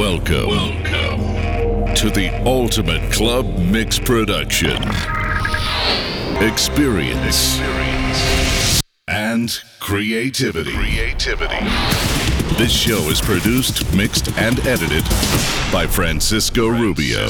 Welcome to the Ultimate Club Mix Production. Experience and creativity. This show is produced, mixed, and edited by Francisco Rubio.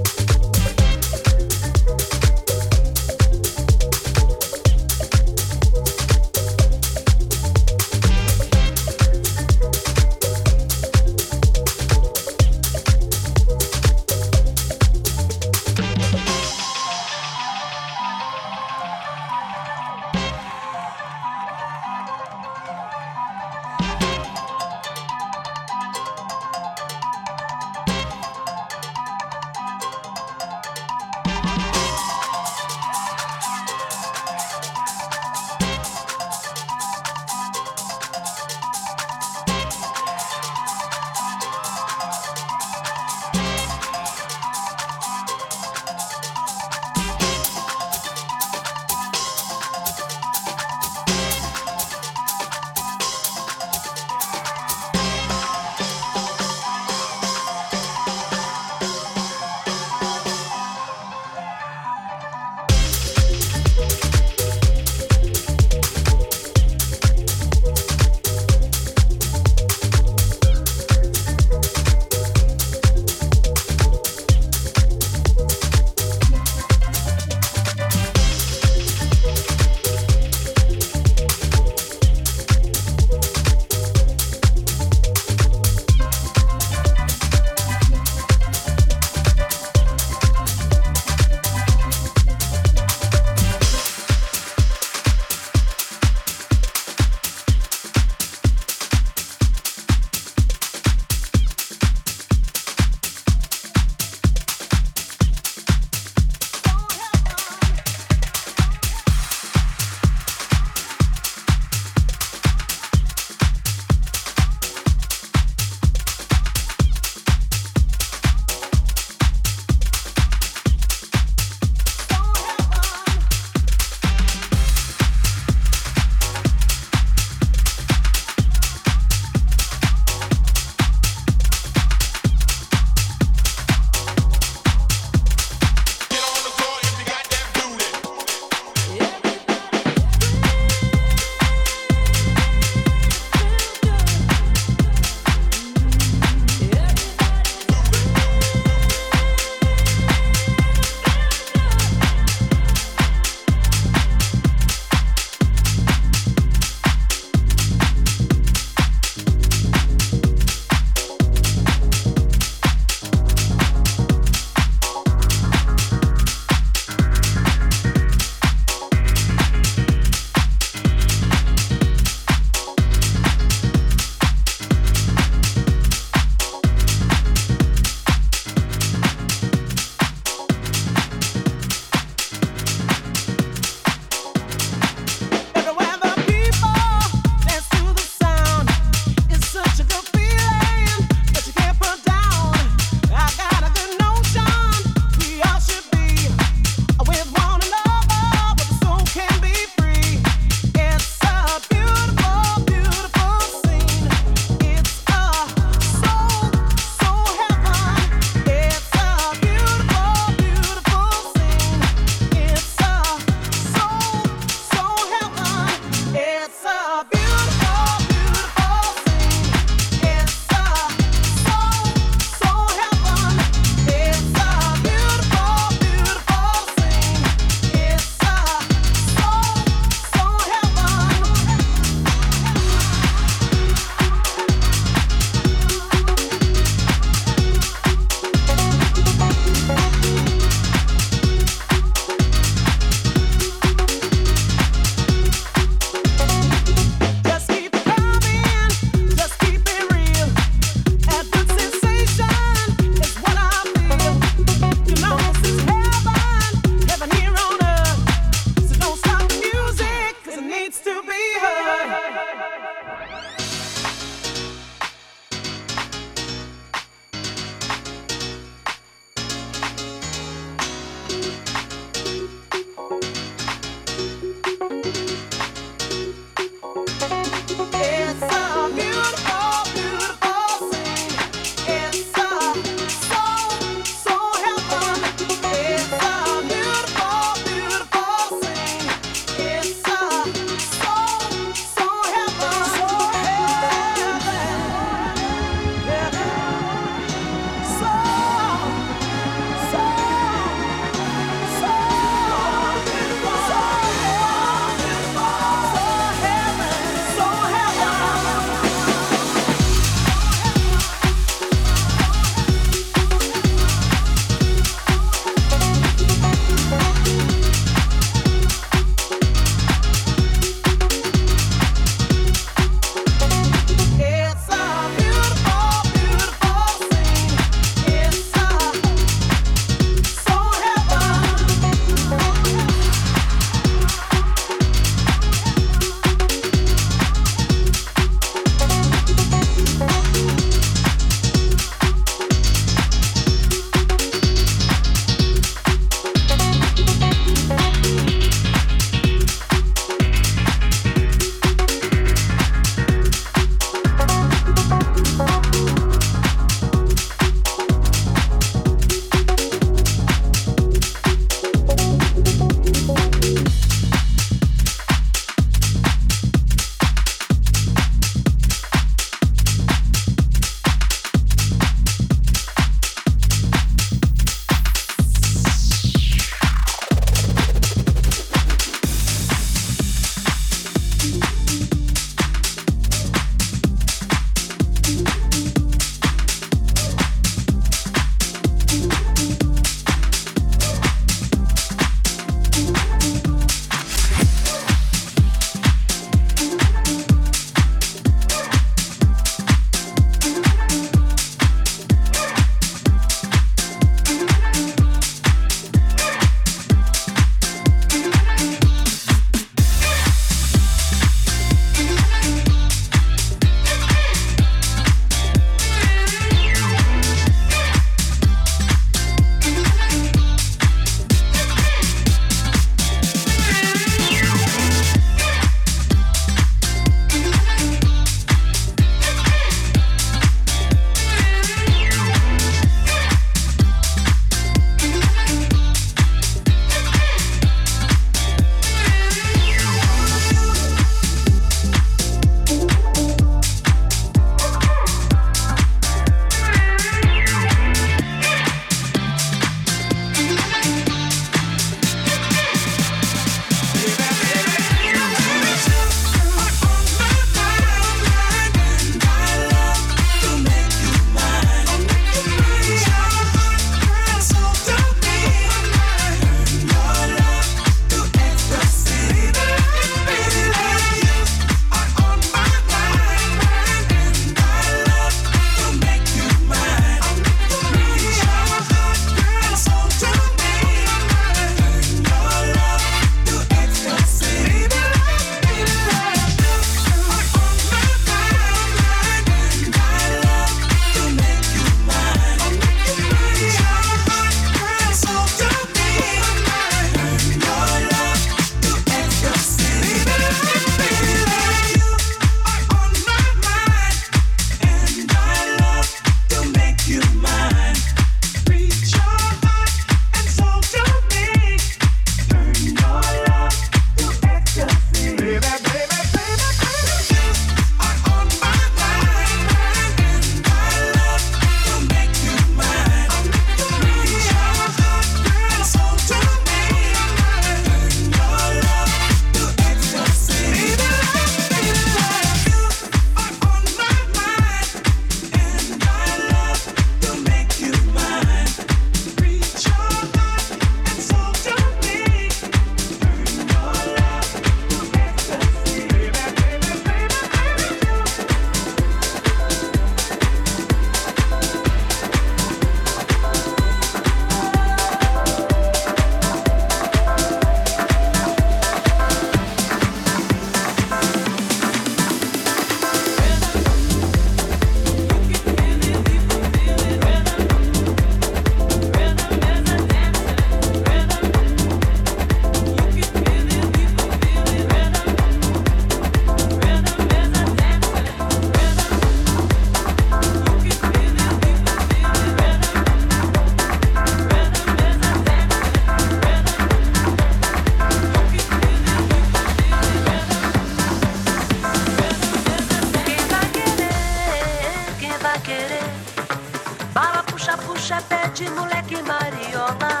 chapéu de moleque mariola.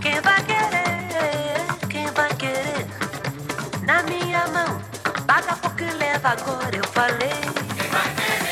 Quem vai querer? Quem vai querer? Na minha mão, paga porque leva agora, eu falei. Quem vai querer?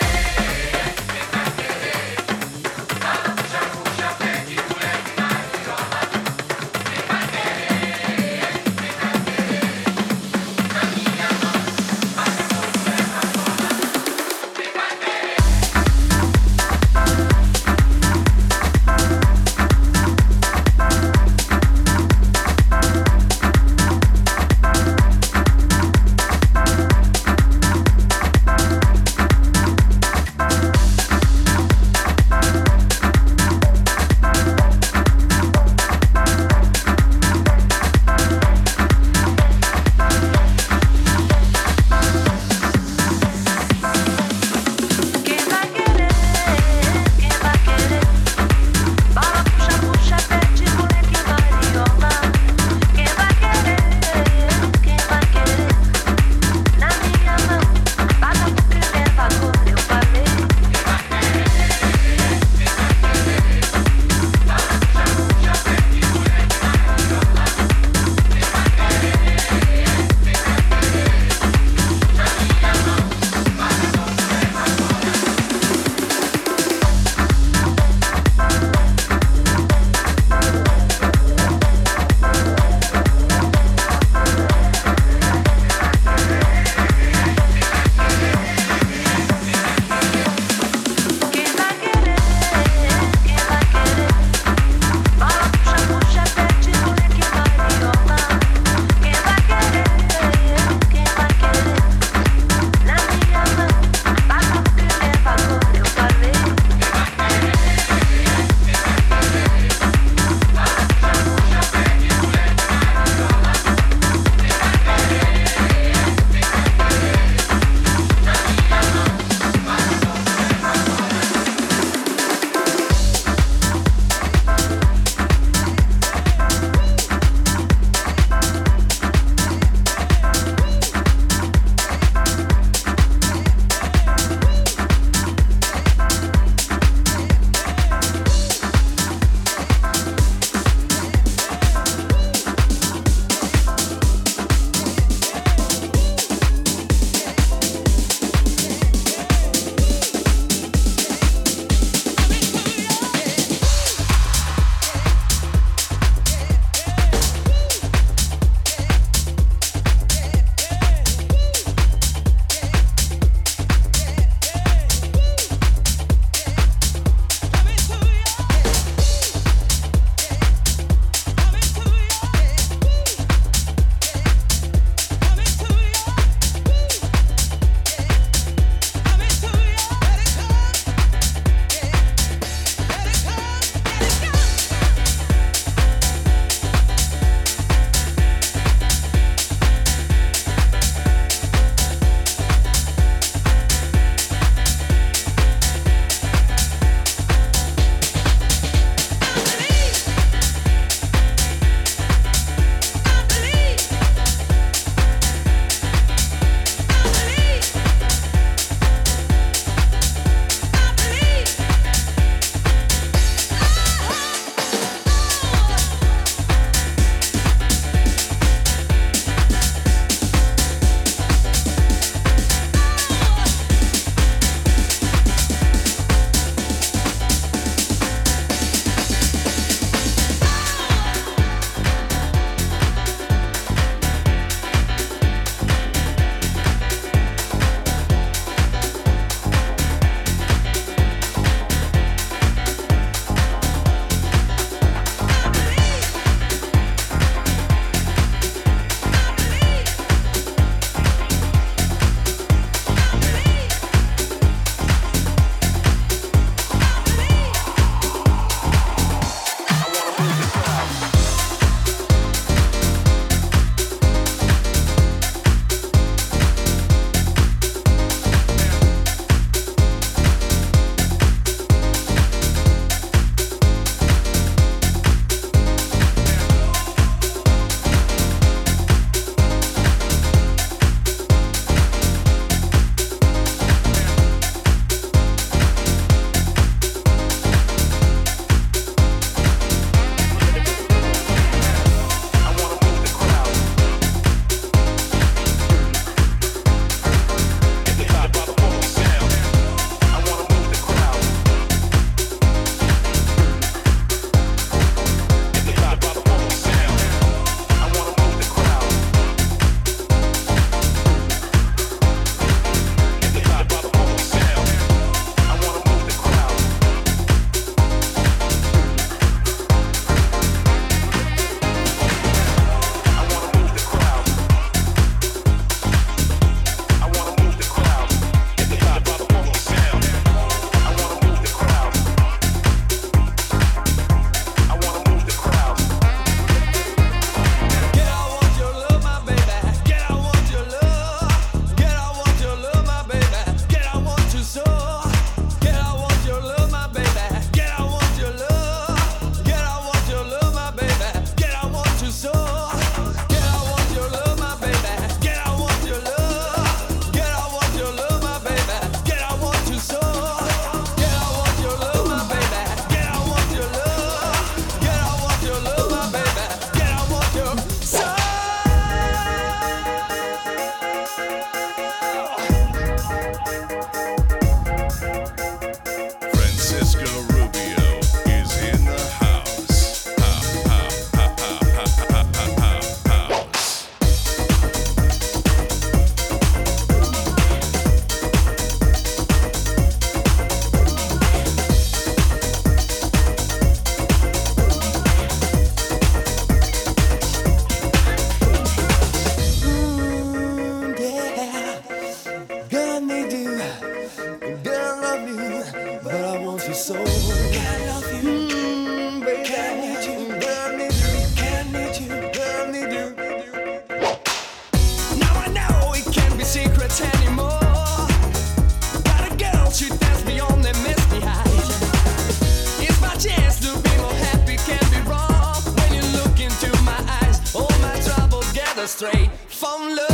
soul. Can I love you? Baby. Can I need you? Love me do. Can I need you? Love me do. Now I know it can't be secrets anymore. Got a girl, she dance me on the misty eyes. It's my chance to be more happy, can't be wrong. When you look into my eyes, all my troubles gather straight from love.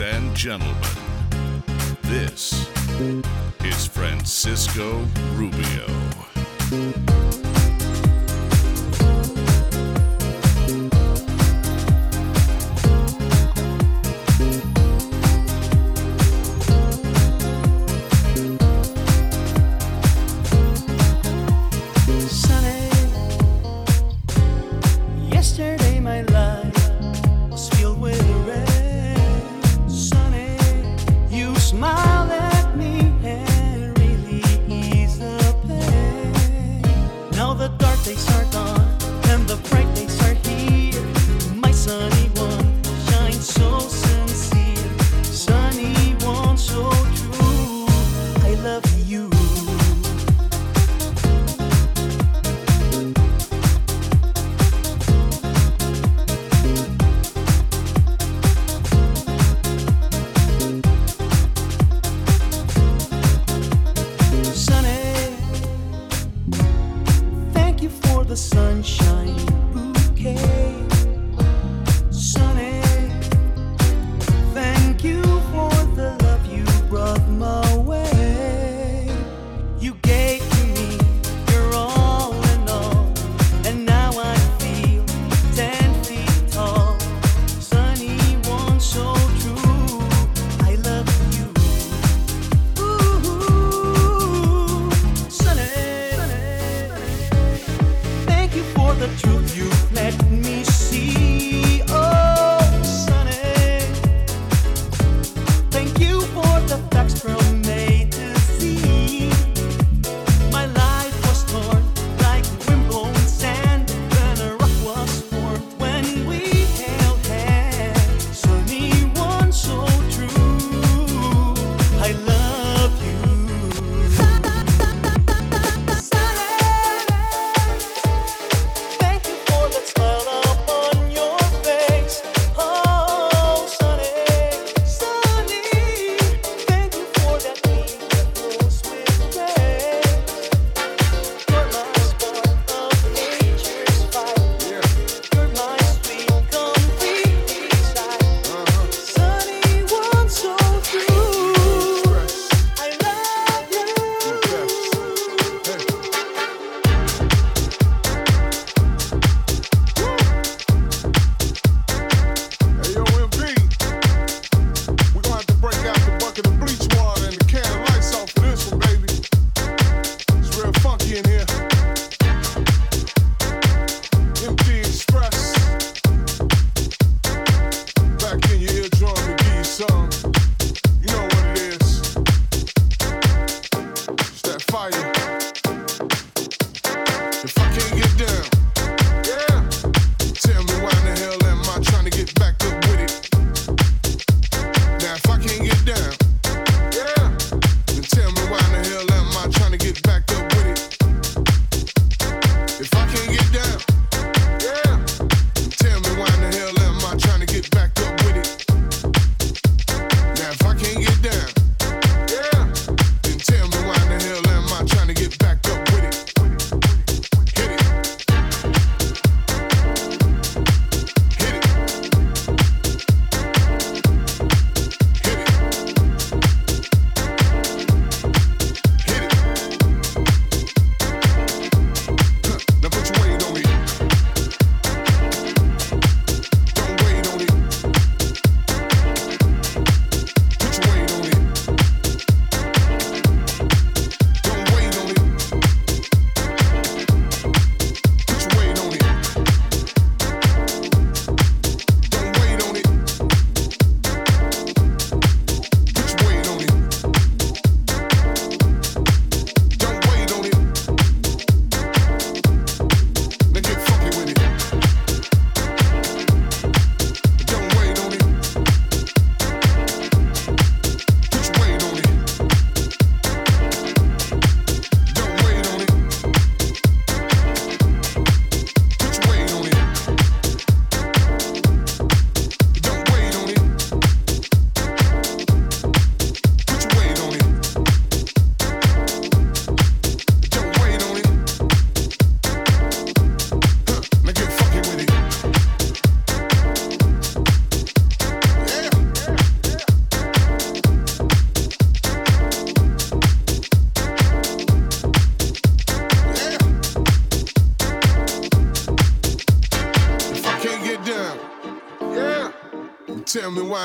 Ladies and gentlemen, this is Francisco Rubio. Get it. Tell me why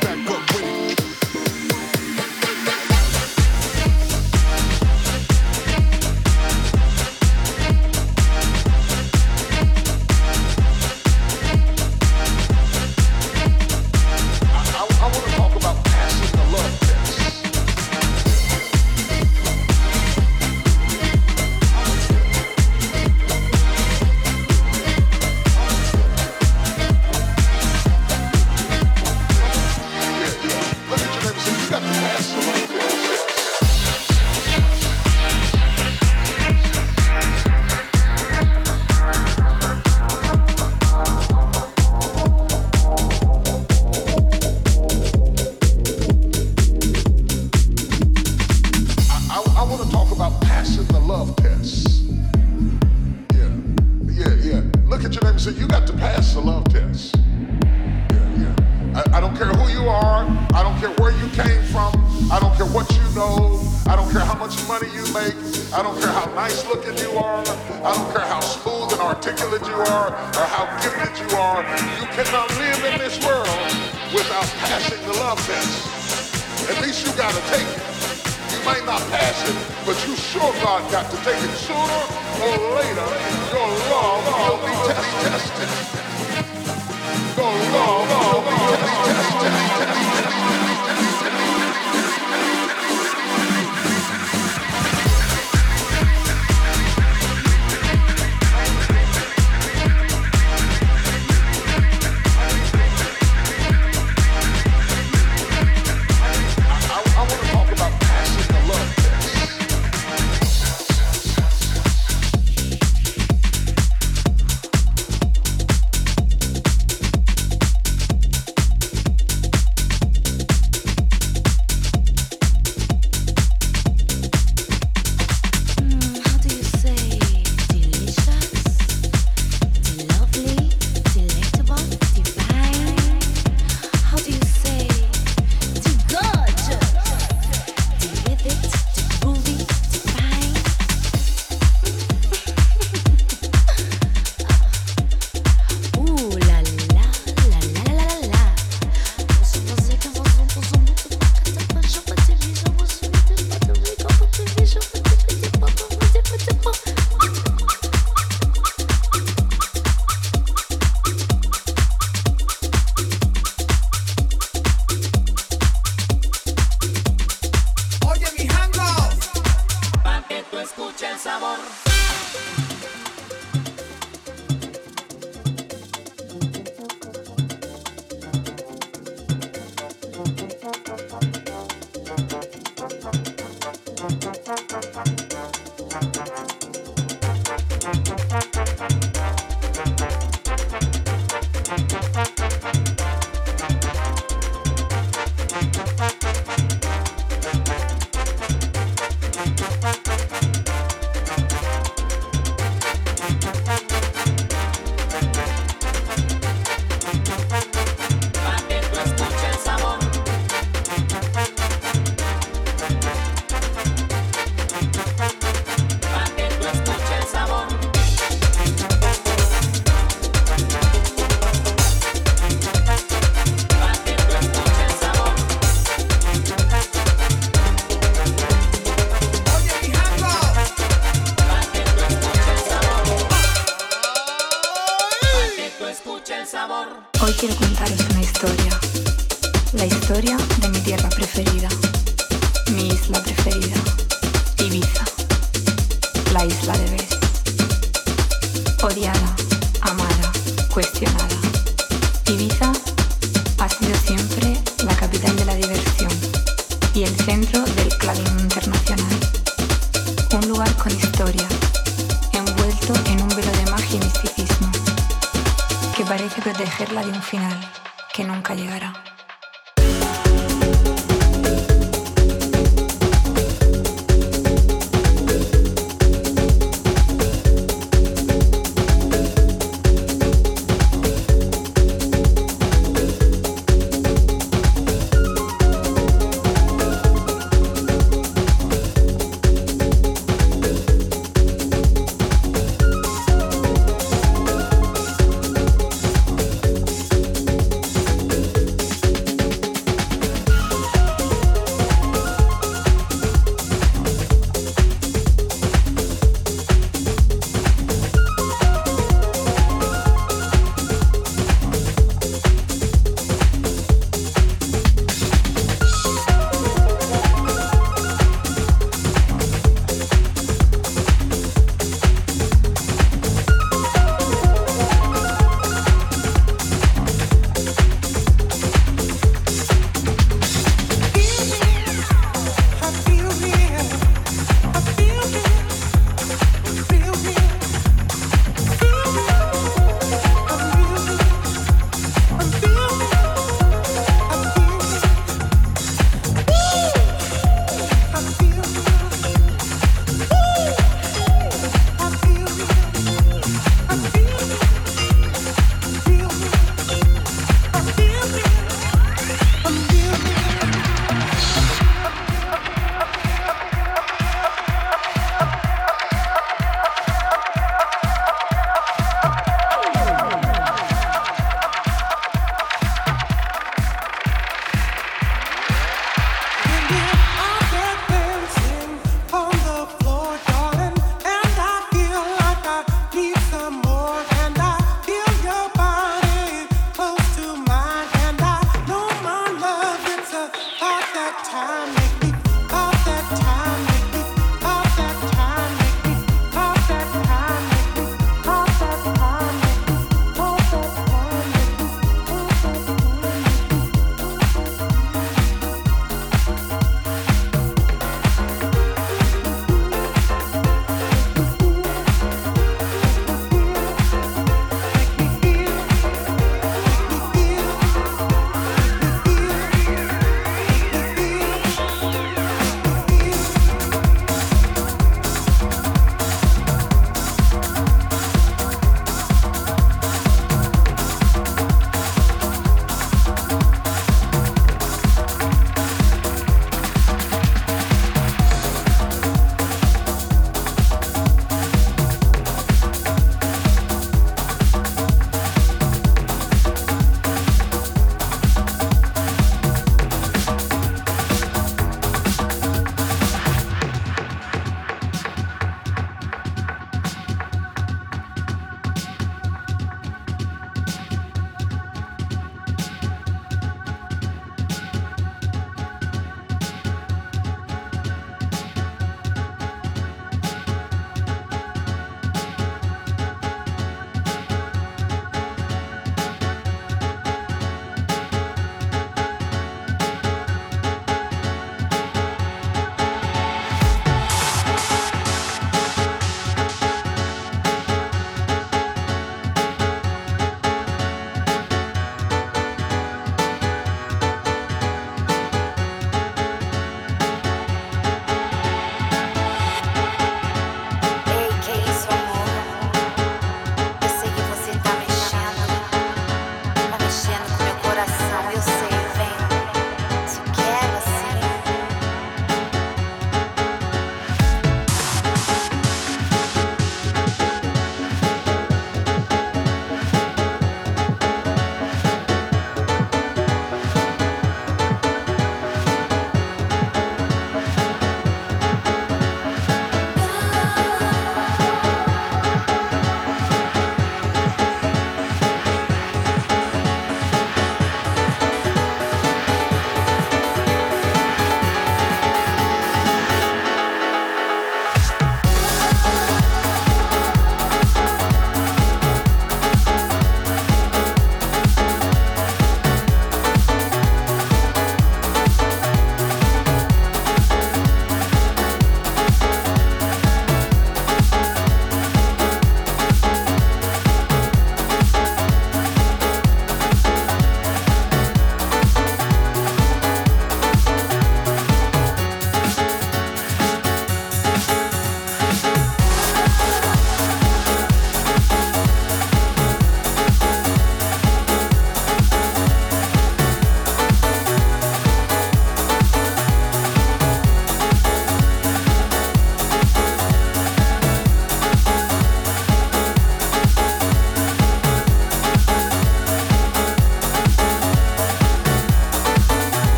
back up with it?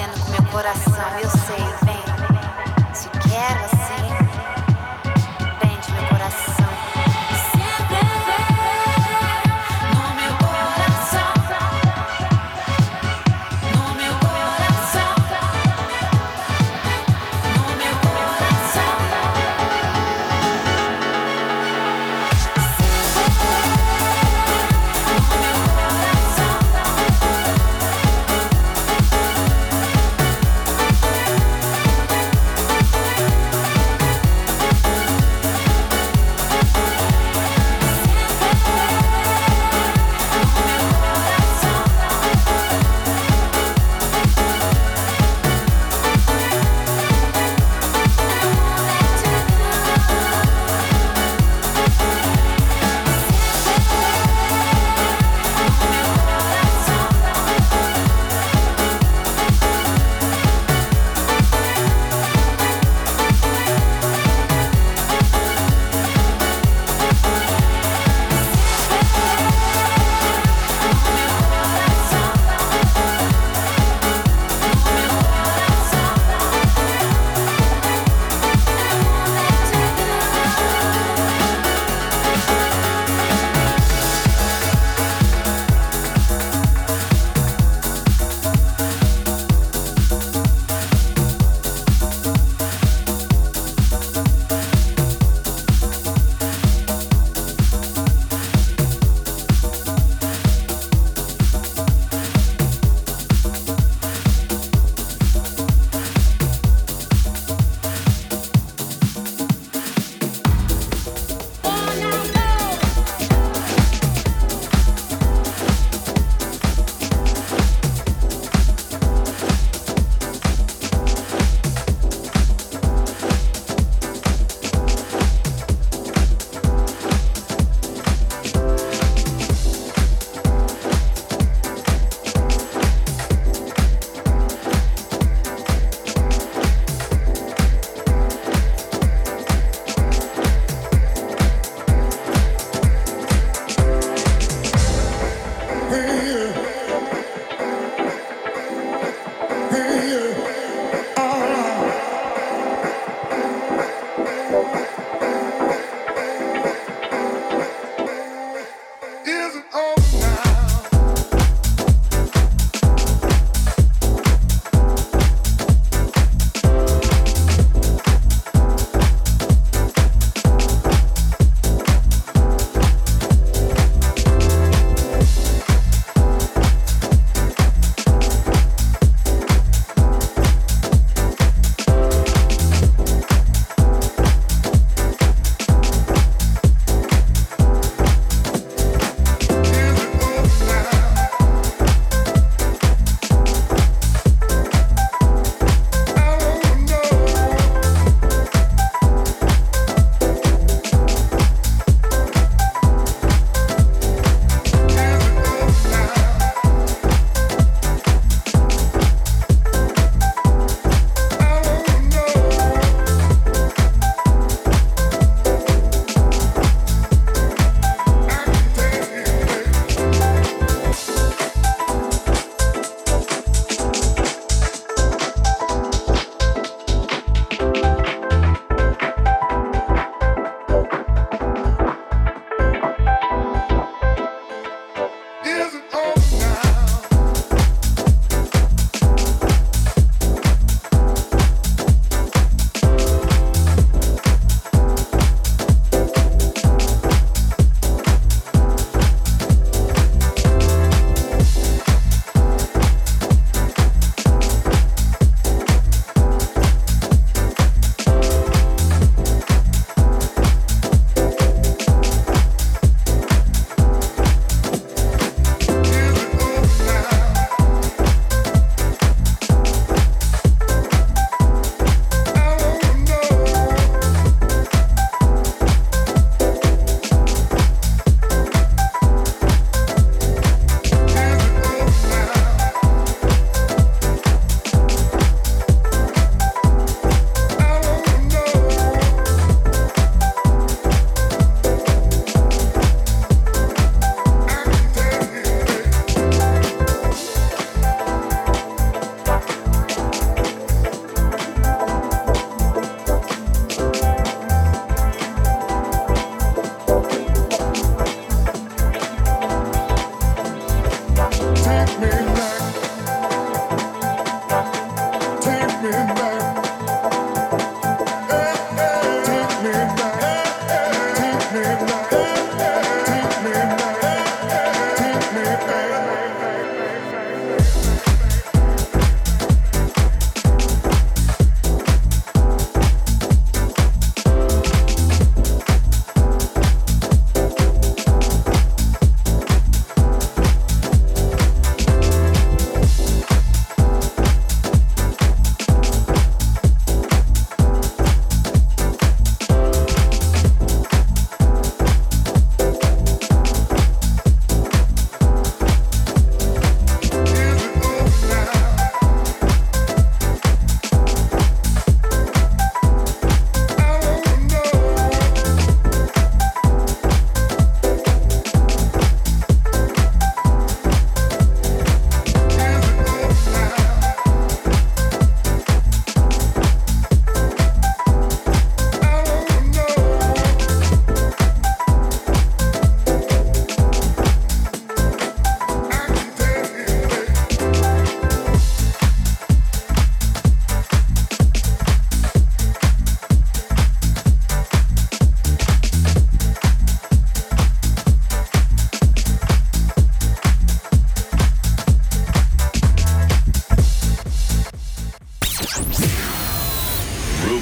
dizendo com meu coração, eu sei, vem, te quero assim, vem de meu coração.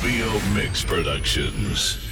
Rubio Mix Productions.